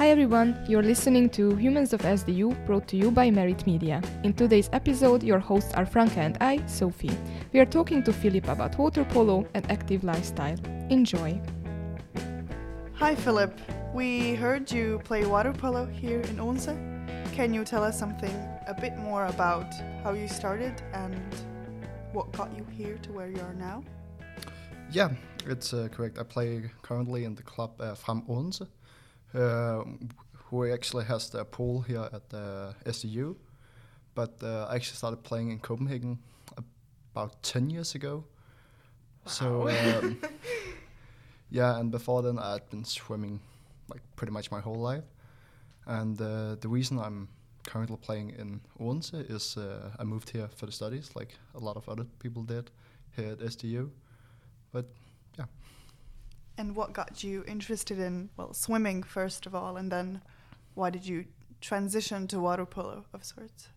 Hi everyone, you're listening to Humans of SDU, brought to you by Merit Media. In today's episode, your hosts are Franca and I, Sophie. We are talking to Philip about water polo and active lifestyle. Enjoy! Hi Philip, we heard you play water polo here in Odense. Can you tell us something a bit more about how you started and what got you here to where you are now? Yeah, it's correct. I play currently in the club Fram Onze. Who actually has the pool here at the SDU, but I actually started playing in Copenhagen about 10 years ago. Wow. So yeah, and before then I'd been swimming like pretty much my whole life, and the reason I'm currently playing in Odense is I moved here for the studies like a lot of other people did here at SDU, but yeah. And what got you interested in, well, swimming first of all, and then why did you transition to water polo of sorts?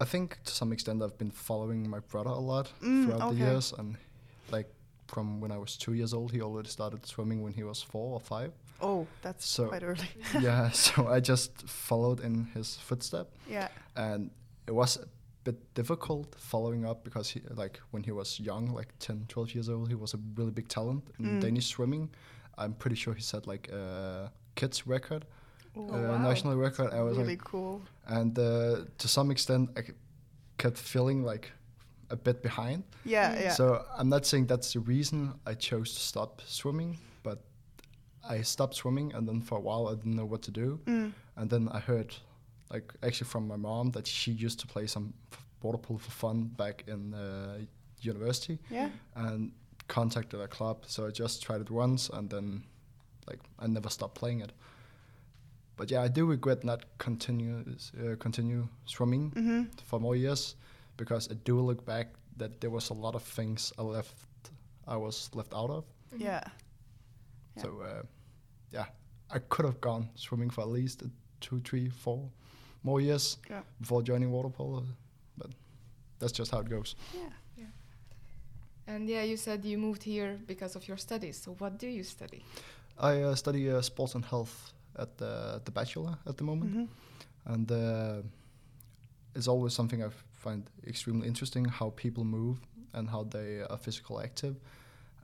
I think to some extent I've been following my brother a lot throughout the years, and like from when I was 2 years old, he already started swimming when he was 4 or 5. Oh, that's so quite early. Yeah, so I just followed in his footstep. Yeah. And it was a bit difficult following up because he, like when he was young, like 10, 12 years old, he was a really big talent in Danish swimming. I'm pretty sure he set like a kids record, national record. I was really like, cool. And to some extent, I kept feeling like a bit behind. Yeah. So I'm not saying that's the reason I chose to stop swimming, but I stopped swimming, and then for a while I didn't know what to do, and then I heard, like actually from my mom, that she used to play some water polo for fun back in university, and contacted a club. So I just tried it once, and then like I never stopped playing it. But yeah, I do regret not continue swimming for more years, because I do look back that there was a lot of things I was left out of. Yeah. So yeah, I could have gone swimming for at least 2, 3, 4 more years before joining water polo, but that's just how it goes. Yeah. And yeah, you said you moved here because of your studies. So what do you study? I study sports and health at the bachelor at the moment, and it's always something I find extremely interesting, how people move and how they are physically active,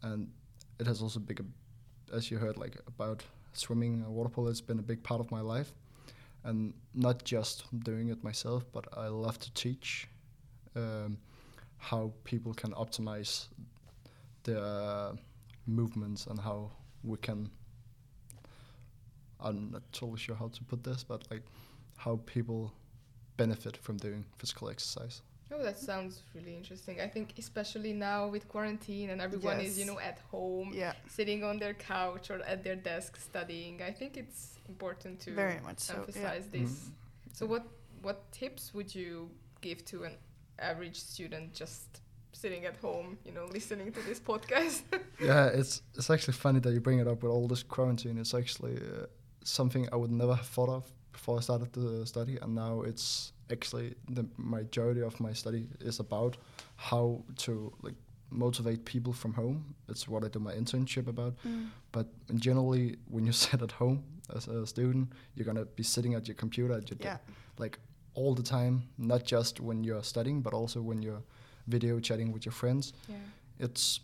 and it has also been, as you heard, like about swimming and water polo. It's been a big part of my life. And not just doing it myself, but I love to teach how people can optimize their movements, and how we can, I'm not totally sure how to put this, but like how people benefit from doing physical exercise. Oh, that sounds really interesting. I think especially now with quarantine and everyone is, at home, sitting on their couch or at their desk studying. I think it's important to emphasize this. So what tips would you give to an average student just sitting at home, listening to this podcast? Yeah, it's actually funny that you bring it up with all this quarantine. It's actually something I would never have thought of before I started to study, and now it's actually the majority of my study is about how to like motivate people from home. It's what I do my internship about. But generally, when you sit at home as a student, you're gonna be sitting at your computer at your like all the time, not just when you're studying, but also when you're video chatting with your friends. It's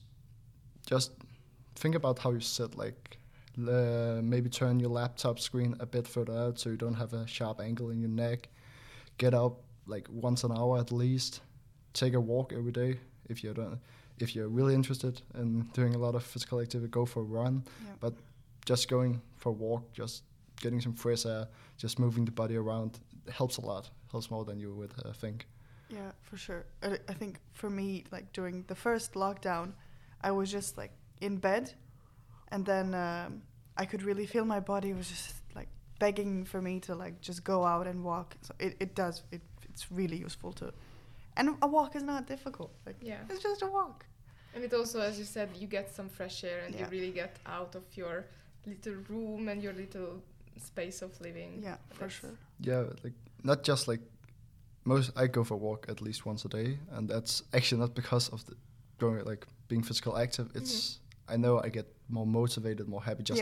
just think about how you sit, like maybe turn your laptop screen a bit further out so you don't have a sharp angle in your neck. Get up like once an hour at least. Take a walk every day if you're really interested in doing a lot of physical activity. Go for a run, but just going for a walk, just getting some fresh air, just moving the body around helps a lot. Helps more than you would think. Yeah, for sure. I think for me, like during the first lockdown, I was just like in bed. And then I could really feel my body was just like begging for me to like just go out and walk. So it's really useful to, and a walk is not difficult. Like it's just a walk. And it also, as you said, you get some fresh air and you really get out of your little room and your little space of living. Yeah, for sure. Yeah, like not just like I go for a walk at least once a day, and that's actually not because of the growing like being physical active. It's I know I get more motivated, more happy just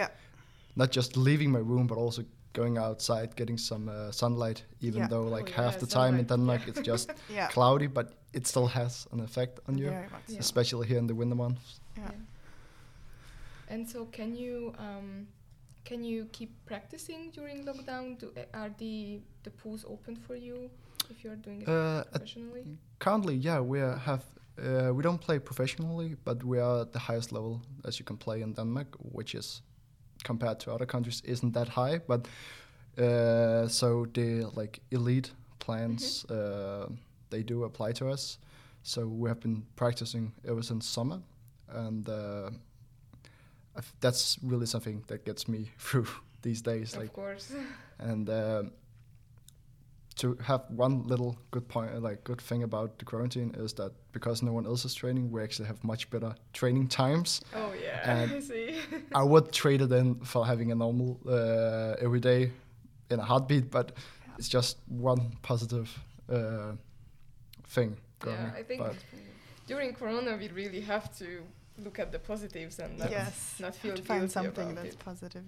not just leaving my room, but also going outside, getting some sunlight, even though like half the time in Denmark it's just cloudy, but it still has an effect on you, especially here in the winter months. Yeah. And so can you keep practicing during lockdown? Are the pools open for you if you're doing it professionally? Currently, we have we don't play professionally, but we are at the highest level as you can play in Denmark, which is compared to other countries isn't that high, but so the like elite plans they do apply to us. So we have been practicing ever since summer, and that's really something that gets me through these days. Of course. And to have one little good point, like good thing about the quarantine is that because no one else is training, we actually have much better training times. Oh yeah, I see. I would trade it in for having a normal every day in a heartbeat, but it's just one positive thing going. Yeah, I think during Corona we really have to look at the positives and not feel guilty about it. Find something that's positive.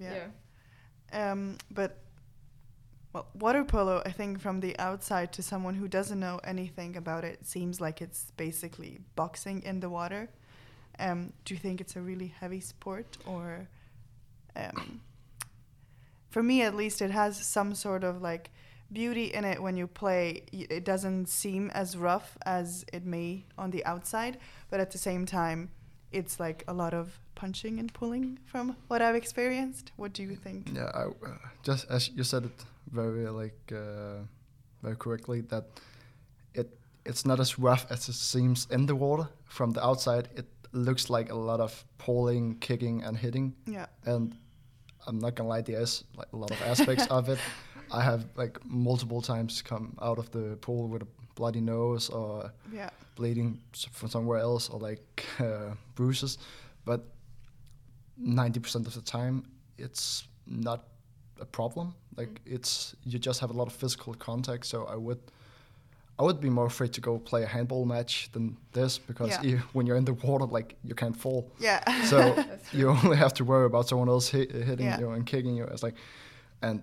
Well, water polo, I think from the outside to someone who doesn't know anything about it, seems like it's basically boxing in the water. Do you think it's a really heavy sport? Or for me, at least, it has some sort of like beauty in it when you play. It doesn't seem as rough as it may on the outside, but at the same time, it's like a lot of punching and pulling from what I've experienced. What do you think? Yeah, just as you said it, very correctly, that it's not as rough as it seems in the water. From the outside, it looks like a lot of pulling, kicking, and hitting. Yeah. And I'm not gonna lie, there's like a lot of aspects of it. I have like multiple times come out of the pool with a bloody nose or bleeding from somewhere else, or like bruises. But 90% of the time, it's not a problem. Like you just have a lot of physical contact. So I would be more afraid to go play a handball match than this, because when you're in the water, like you can't fall. Yeah. So you only have to worry about someone else hitting you and kicking you. It's like, and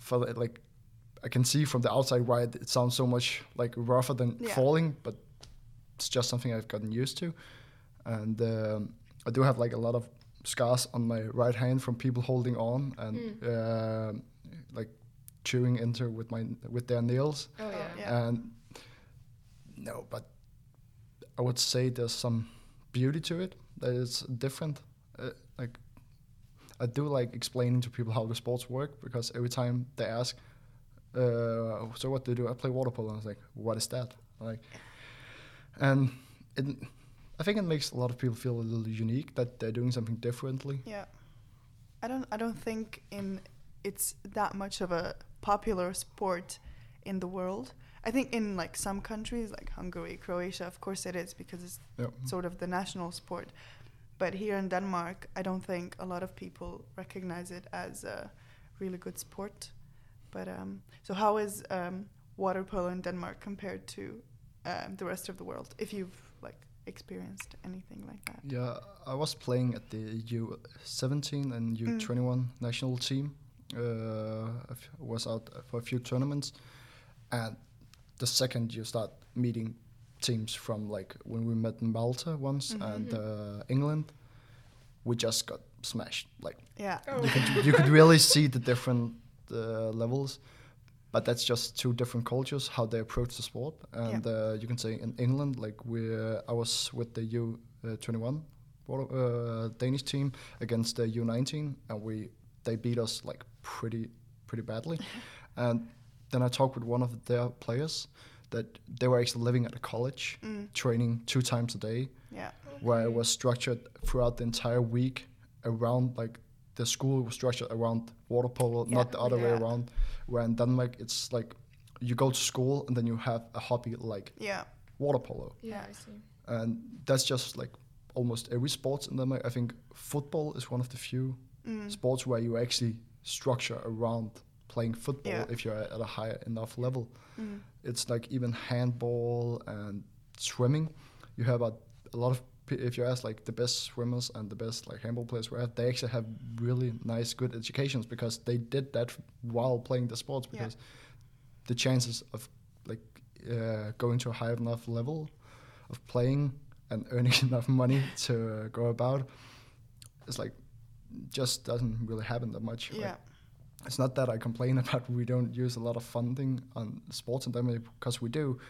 for like I can see from the outside why it sounds so much like rougher than falling, but it's just something I've gotten used to. And I do have like a lot of scars on my right hand from people holding on and like chewing into with their nails. Oh yeah. And no, but I would say there's some beauty to it that is different. Like I do like explaining to people how the sports work, because every time they ask, "So what do you do?" I play water polo. And I was like, "What is that?" I think it makes a lot of people feel a little unique that they're doing something differently. Yeah, I don't think it's that much of a popular sport in the world. I think in like some countries like Hungary, Croatia, of course it is, because it's sort of the national sport. But here in Denmark, I don't think a lot of people recognize it as a really good sport. But so how is water polo in Denmark compared to the rest of the world? If you've experienced anything like that? Yeah, I was playing at the U17 and U21 national team. I was out for a few tournaments, and the second you start meeting teams from like when we met in Malta once and England, we just got smashed. Like you could really see the different levels, but that's just two different cultures, how they approach the sport. And you can say in England, like I was with the U21 Danish team against the U19, and they beat us like pretty badly. And then I talked with one of their players that they were actually living at a college, training 2 times a day, where it was structured throughout the entire week around like the school was structured around water polo, not the other way around. Where in Denmark, it's like you go to school and then you have a hobby like water polo. Yeah, I see. And that's just like almost every sport in Denmark. I think football is one of the few sports where you actually structure around playing football if you're at a high enough level. It's like even handball and swimming. You have a lot of if you ask like the best swimmers and the best like handball players we have, they actually have really nice, good educations because they did that while playing the sports. Because the chances of like going to a high enough level of playing and earning enough money to go about, it's like just doesn't really happen that much. Yeah. Like, it's not that I complain about we don't use a lot of funding on sports and Denmark because we do.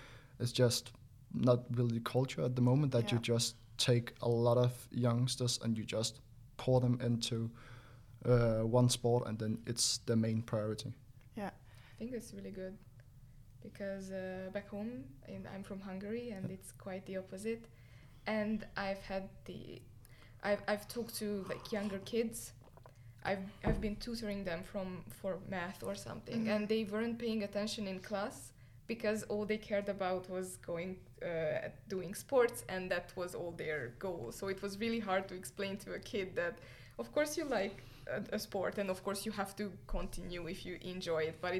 It's just not really culture at the moment that you just take a lot of youngsters and you just pour them into one sport and then it's the main priority. Yeah, I think that's really good because back home, I'm from Hungary and it's quite the opposite. And I've talked to like younger kids. I've been tutoring them for math or something, and they weren't paying attention in class because all they cared about was going doing sports, and that was all their goal. So it was really hard to explain to a kid that, of course, you like a sport, and of course you have to continue if you enjoy it. But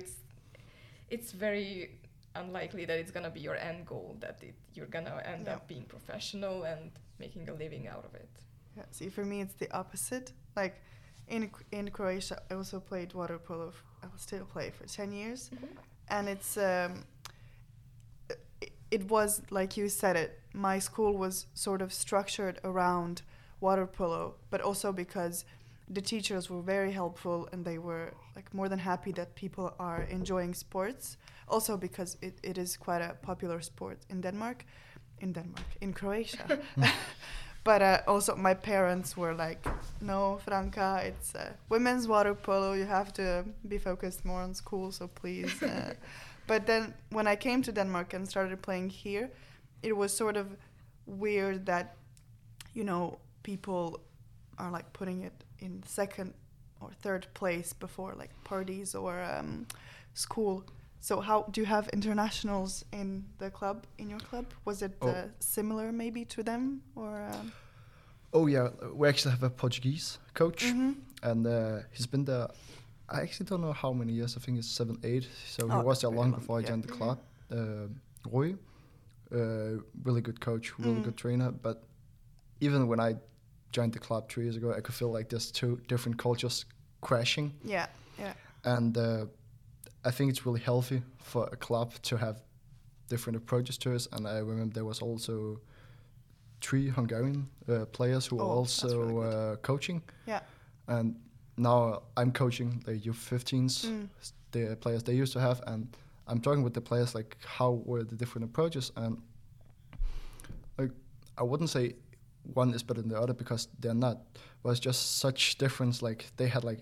it's very unlikely that it's gonna be your end goal, that you're gonna end up being professional and making a living out of it. Yeah. See, for me, it's the opposite. Like. In Croatia, I also played water polo. I will still play for 10 years. Mm-hmm. And it's it was, like you said it, my school was sort of structured around water polo, but also because the teachers were very helpful and they were like more than happy that people are enjoying sports. Also because it is quite a popular sport in Croatia. But also my parents were like, no, Franca, it's women's water polo. You have to be focused more on school, so please. But then when I came to Denmark and started playing here, it was sort of weird that, you know, people are like putting it in second or third place before like parties or school. So how do you have internationals in the club? In your club, was it similar maybe to them or? Oh yeah, we actually have a Portuguese coach, and he's been there. I actually don't know how many years. I think it's 7, 8. So he was there long before I joined the club. Rui, really good coach, really good trainer. But even when I joined the club 3 years ago, I could feel like there's two different cultures crashing. Yeah, yeah. And. I think it's really healthy for a club to have different approaches to us. And I remember there was also 3 Hungarian players who were also really coaching. Yeah. And now I'm coaching the U15s, the players they used to have. And I'm talking with the players, like, how were the different approaches? And like, I wouldn't say one is better than the other because they're not. But it's just such difference. Like, they had, like,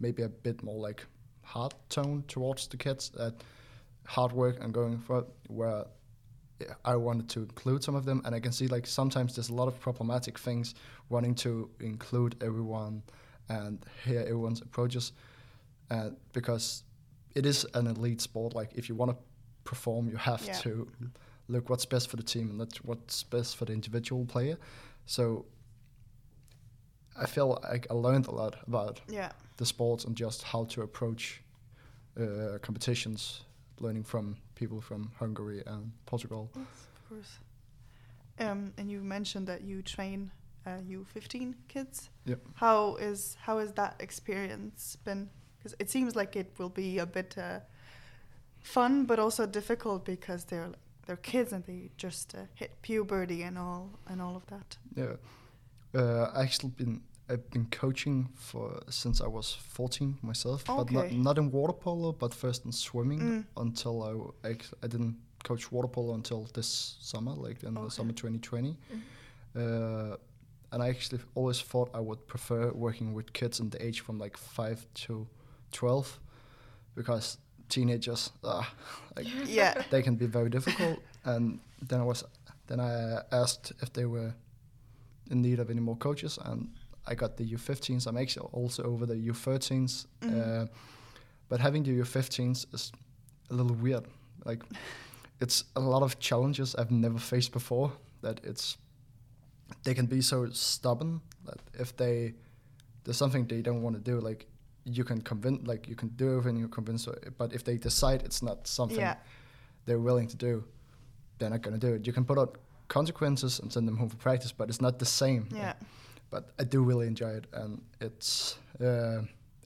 maybe a bit more, like, hard tone towards the kids at hard work and going for it, where I wanted to include some of them. And I can see like sometimes there's a lot of problematic things wanting to include everyone and hear everyone's approaches because it is an elite sport. Like if you want to perform, you have to look what's best for the team and not what's best for the individual player. So I feel like I learned a lot about the sports and just how to approach competitions, learning from people from Hungary and Portugal. Yes, of course. And you mentioned that you train U15 kids. Yep. How is that experience been? Because it seems like it will be a bit fun, but also difficult because they're kids and they just hit puberty and all of that. Yeah. I've been coaching since I was 14 myself, but not in water polo, but first in swimming until I didn't coach water polo until this summer, like in the summer 2020. And I actually always thought I would prefer working with kids in the age from like 5 to 12, because teenagers, they can be very difficult. And then I asked if they were in need of any more coaches, and I got the U15s. I'm actually also over the U13s, but having the U15s is a little weird. Like, it's a lot of challenges I've never faced before. That they can be so stubborn that if there's something they don't want to do, like you can do everything you convince. But if they decide it's not something they're willing to do, they're not gonna do it. You can put on consequences and send them home for practice, but it's not the same. Yeah. But I do really enjoy it, and it's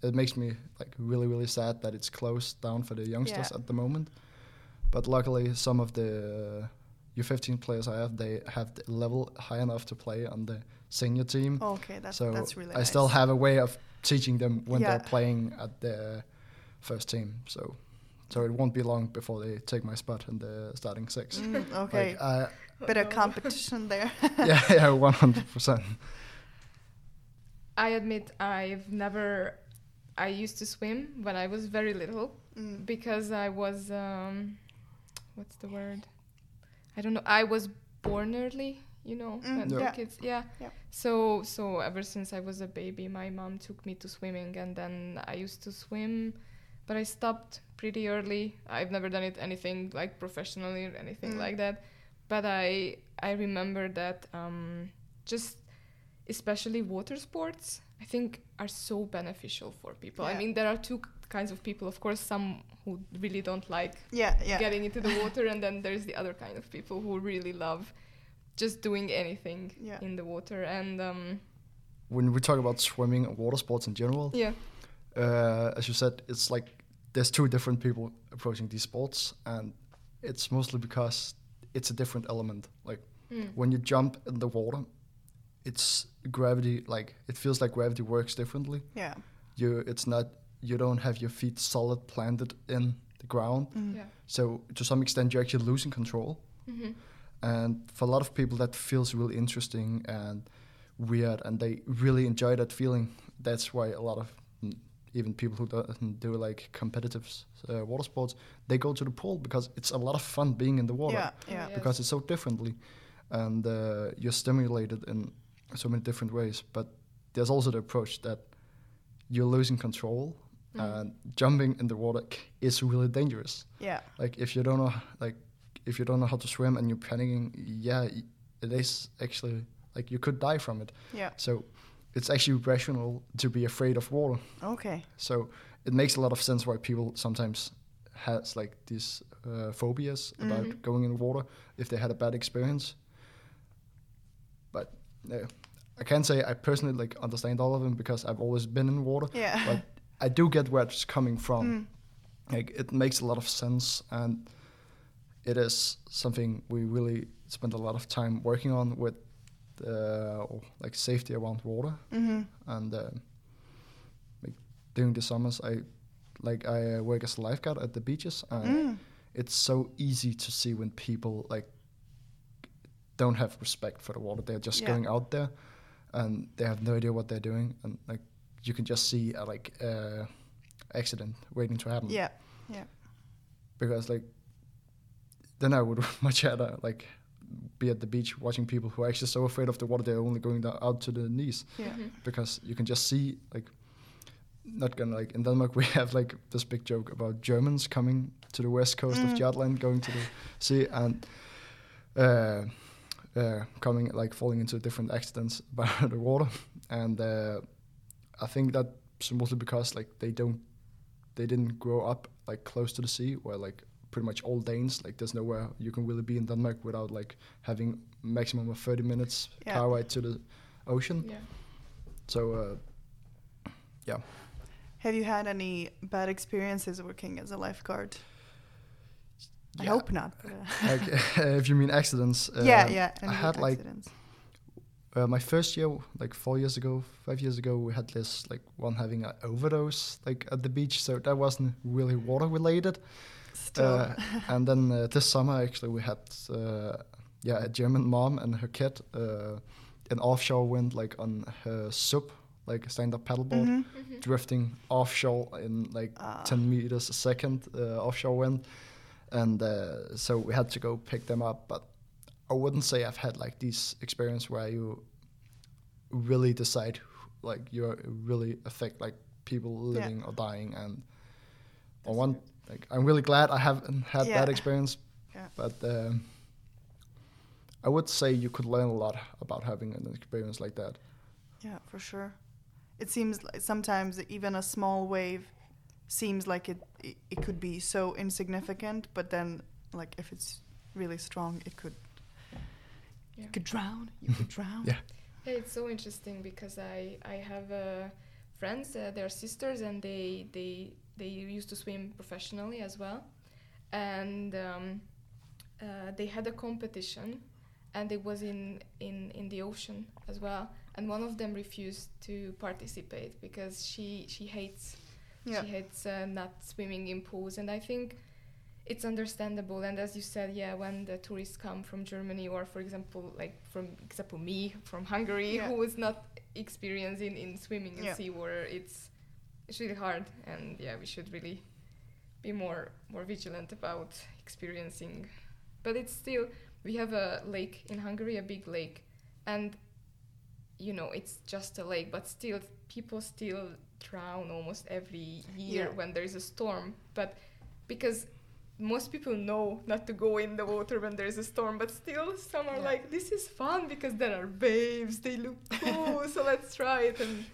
it makes me like really, really sad that it's closed down for the youngsters at the moment. But luckily, some of the U15 players I have, they have the level high enough to play on the senior team. Okay, that's really nice. I still have a way of teaching them when they're playing at the first team. So it won't be long before they take my spot in the starting six. Okay, like, better competition there. 100%. I admit I used to swim when I was very little because I was, what's the word? I don't know. I was born early, you know, kids. Yeah. Yep. So ever since I was a baby, my mom took me to swimming, and then I used to swim, but I stopped pretty early. I've never done it anything like professionally or anything like that. But I remember that just especially water sports, I think, are so beneficial for people. Yeah. I mean, there are two kinds of people. Of course, some who really don't like getting into the water, and then there's the other kind of people who really love just doing anything in the water. And when we talk about swimming and water sports in general, as you said, it's like there's two different people approaching these sports, and it's mostly because it's a different element. Like when you jump in the water, it's gravity. Like it feels like gravity works differently. Yeah, you don't have your feet solid planted in the ground. Mm. Yeah. So to some extent, you're actually losing control. Mm-hmm. And for a lot of people, that feels really interesting and weird, and they really enjoy that feeling. That's why a lot of even people who don't do like competitive water sports, they go to the pool because it's a lot of fun being in the water. Yeah. Yes. Because it's so differently, and you're stimulated in so many different ways. But there's also the approach that you're losing control. And jumping in the water is really dangerous. Yeah. Like if you don't know how to swim and you're panicking, it is actually like you could die from it. Yeah. So it's actually rational to be afraid of water. Okay. So it makes a lot of sense why people sometimes has like these phobias about going in the water if they had a bad experience. But I can't say I personally like understand all of them because I've always been in water. Yeah. But I do get where it's coming from. Like it makes a lot of sense, and it is something we really spend a lot of time working on with like safety around water. Mm-hmm. And like during the summers, I work as a lifeguard at the beaches, and it's so easy to see when people like don't have respect for the water. They're just going out there, and they have no idea what they're doing, and like you can just see a like accident waiting to happen. Yeah. Because like then I would much rather like be at the beach watching people who are actually so afraid of the water they're only going out to the knees. Yeah. Mm-hmm. Because you can just see like in Denmark we have like this big joke about Germans coming to the west coast of Jutland, going to the sea and coming like falling into different accidents by the water, and I think that's mostly because like they didn't grow up like close to the sea, where like pretty much all Danes, like there's nowhere you can really be in Denmark without like having maximum of 30 minutes car ride to the ocean. Yeah. So yeah. Have you had any bad experiences working as a lifeguard? Yeah. I hope not. Like, if you mean accidents. I had accidents. Like my first year, like 5 years ago, we had this like one having an overdose like at the beach, so that wasn't really water related. Still. And then this summer actually we had a German mom and her kid an offshore wind like on her SUP, like a stand-up paddleboard, drifting offshore in like 10 meters a second offshore wind, and so we had to go pick them up, but I wouldn't say I've had like this experience where you really decide like you really affect like people living or dying, and on one like I'm really glad I haven't had that experience. Yeah. But I would say you could learn a lot about having an experience like that. Yeah, for sure. It seems like sometimes even a small wave seems like it could be so insignificant, but then like if it's really strong, it could Yeah. You could drown, you could drown. Yeah. Yeah, it's so interesting because I have friends, they're sisters, and they used to swim professionally as well. And they had a competition, and it was in the ocean as well. And one of them refused to participate because she hates not swimming in pools. And I think it's understandable. And as you said, yeah, when the tourists come from Germany, or for example me from Hungary, who is not experienced in swimming in seawater, it's really hard. And yeah, we should really be more vigilant about experiencing. But it's still, we have a lake in Hungary, a big lake, and you know, it's just a lake, but still people still drown almost every year when there is a storm. But because most people know not to go in the water when there is a storm, but still some are like, this is fun because there are waves, they look cool, so let's try it. And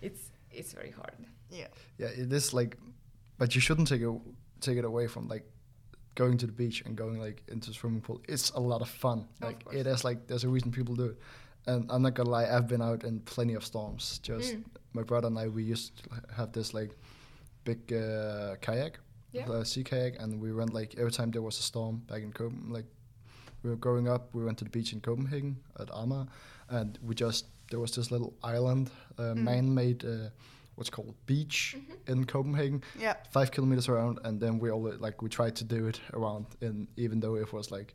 it's very hard. Yeah, it is like, but you shouldn't take it away from like going to the beach and going like into a swimming pool. It's a lot of fun. Like it is like, there's a reason people do it. And I'm not gonna lie, I've been out in plenty of storms. Just my brother and I, we used to have this like big kayak, sea kayak, and we went like every time there was a storm back in Copenhagen. Like we were growing up, we went to the beach in Copenhagen at Amager, and there was this little island, man-made. What's called beach in Copenhagen, 5 kilometers around, and then we all we tried to do it around, and even though it was like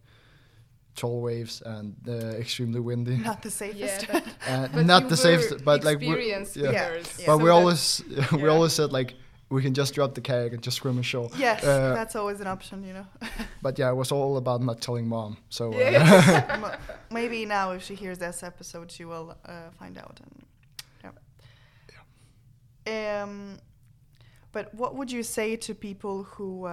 tall waves and extremely windy, not the safest, but not the safest, but like but so we always said like we can just drop the kayak and just swim ashore. Yes, that's always an option, you know. But yeah, it was all about not telling mom. So maybe now if she hears this episode, she will find out. And but what would you say to people who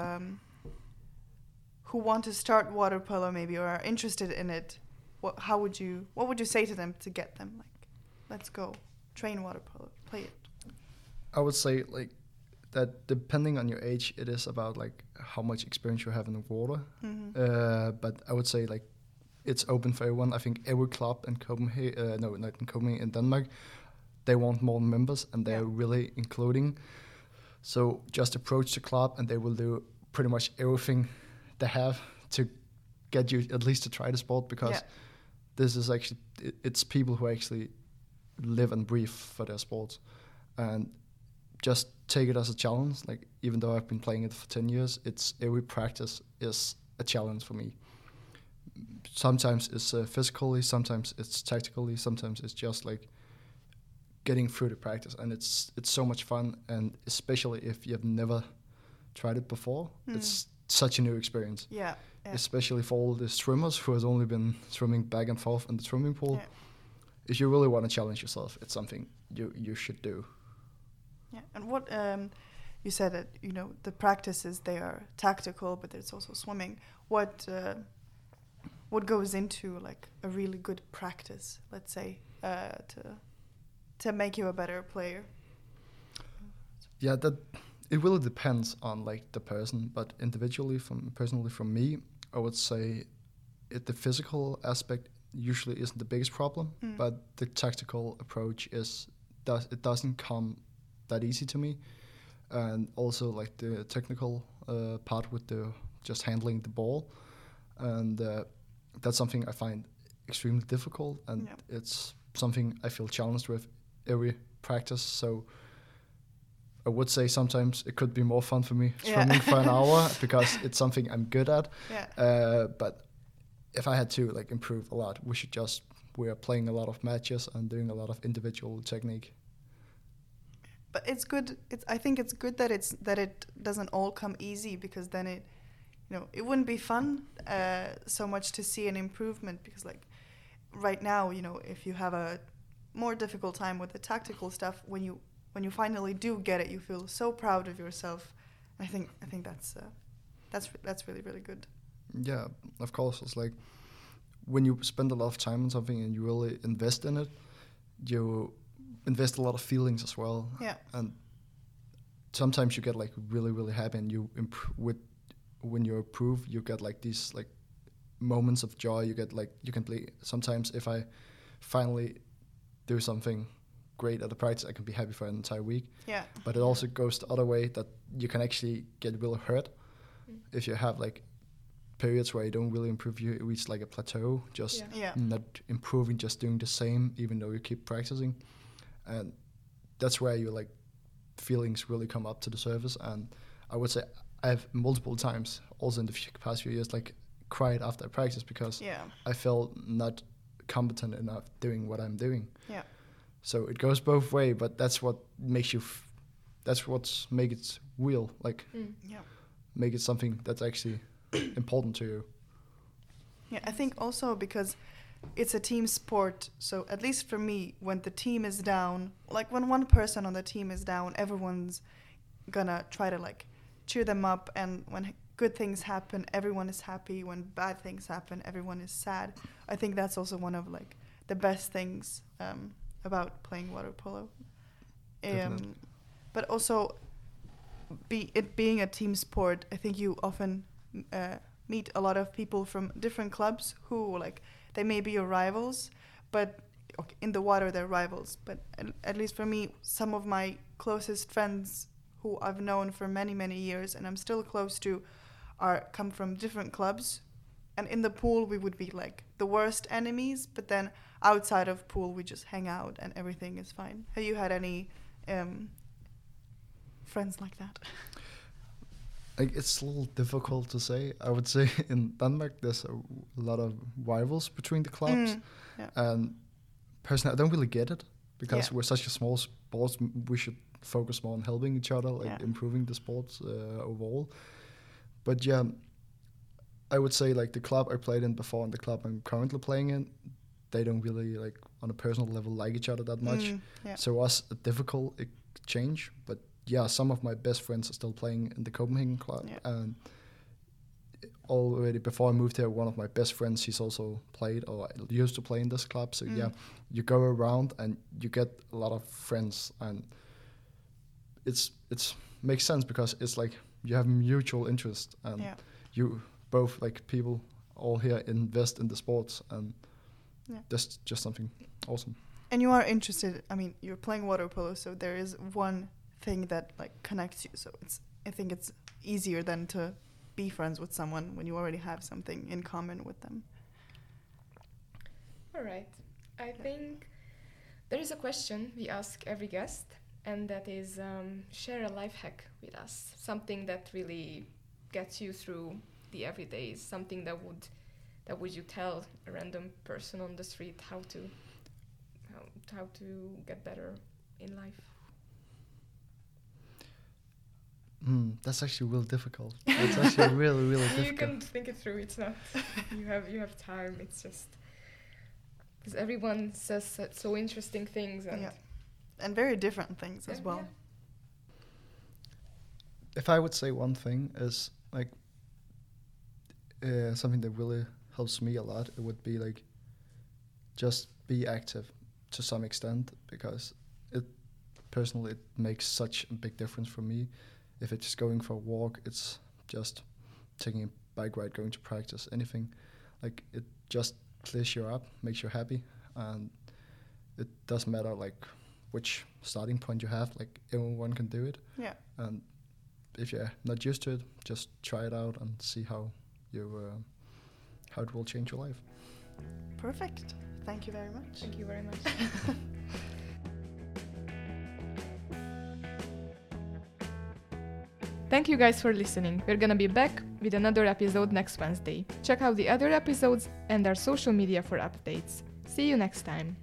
want to start water polo, maybe, or are interested in it? What would you say to them to get them like, let's go train water polo, play it? I would say like that depending on your age, it is about like how much experience you have in the water. But I would say like it's open for everyone. I think every club in Copenhagen, no, not in Copenhagen, in Denmark. They want more members, and they're really including. So just approach the club, and they will do pretty much everything they have to get you at least to try the sport, because this is actually, it's people who actually live and breathe for their sports. And just take it as a challenge. Like, even though I've been playing it for 10 years, it's every practice is a challenge for me. Sometimes it's physically, sometimes it's tactically, sometimes it's just like getting through the practice, and it's so much fun, and especially if you have never tried it before, it's such a new experience. Yeah. Especially for all the swimmers who has only been swimming back and forth in the swimming pool. Yeah. If you really want to challenge yourself, it's something you should do. Yeah, and what you said that you know the practices, they are tactical, but there's also swimming. What goes into like a really good practice? Let's say to make you a better player? Yeah, that it really depends on like the person, but personally from me, I would say the physical aspect usually isn't the biggest problem, but the tactical approach it doesn't come that easy to me, and also like the technical part with the just handling the ball, and that's something I find extremely difficult, and it's something I feel challenged with every practice. So I would say sometimes it could be more fun for me swimming for an hour because it's something I'm good at. But if I had to like improve a lot, we are playing a lot of matches and doing a lot of individual technique. But it's good. I think it's good that it doesn't all come easy, because then it wouldn't be fun so much to see an improvement, because like right now, you know, if you have a more difficult time with the tactical stuff, when you finally do get it, you feel so proud of yourself. And I think that's really, really good. Yeah, of course. It's like when you spend a lot of time on something and you really invest in it, you invest a lot of feelings as well. Yeah. And sometimes you get like really, really happy, and you improve when you improve, you get like these like moments of joy you get. Like, you can play sometimes, if I finally do something great at the practice, I can be happy for an entire week. Yeah. But it also goes the other way, that you can actually get really hurt if you have like periods where you don't really improve. You reach like a plateau, just not improving, just doing the same, even though you keep practicing. And that's where your like feelings really come up to the surface. And I would say I have multiple times, also in the past few years, like cried after practice because I felt not competent enough doing what I'm doing. Yeah. So it goes both way, but that's what makes you. That's what's make it real, like make it something that's actually important to you. Yeah, I think also because it's a team sport. So at least for me, when the team is down, like when one person on the team is down, everyone's gonna try to like cheer them up. And when good things happen, everyone is happy. When bad things happen, everyone is sad. I think that's also one of like the best things about playing water polo. But also being a team sport, I think you often meet a lot of people from different clubs who like, they may be your rivals, but okay, in the water they're rivals. But at least for me, some of my closest friends who I've known for many, many years and I'm still close to come from different clubs. And in the pool, we would be like the worst enemies, but then outside of pool, we just hang out and everything is fine. Have you had any friends like that? Like, it's a little difficult to say. I would say in Denmark, there's a lot of rivals between the clubs. And personally, I don't really get it because we're such a small sport. We should focus more on helping each other, like improving the sport overall. But yeah, I would say like the club I played in before and the club I'm currently playing in, they don't really like on a personal level like each other that much. So it was a difficult exchange, but yeah, some of my best friends are still playing in the Copenhagen club. And already before I moved here, one of my best friends, he's also played or used to play in this club. So yeah, you go around and you get a lot of friends, and it's makes sense because it's like you have mutual interest, and you both like people all here invest in the sports, and that's just something awesome. And you are interested, I mean, you're playing water polo, so there is one thing that like connects you. So I think it's easier than to be friends with someone when you already have something in common with them. All right. I think there is a question we ask every guest, and that is share a life hack with us. Something that really gets you through the everyday, something that would you tell a random person on the street how to get better in life? That's actually real difficult. It's actually really, really difficult. You can think it through. It's not. You have time. It's just because everyone says so interesting things and very different things as well. Yeah. If I would say one thing is like something that really helps me a lot, it would be like just be active to some extent, because personally it makes such a big difference for me. If it's going for a walk, it's just taking a bike ride, going to practice, anything. Like, it just clears you up, makes you happy. And it doesn't matter, like, which starting point you have. Like, everyone can do it. Yeah. And if you're not used to it, just try it out and see how it will change your life. Perfect. Thank you very much. Thank you very much. Thank you guys for listening. We're gonna be back with another episode next Wednesday. Check out the other episodes and our social media for updates. See you next time.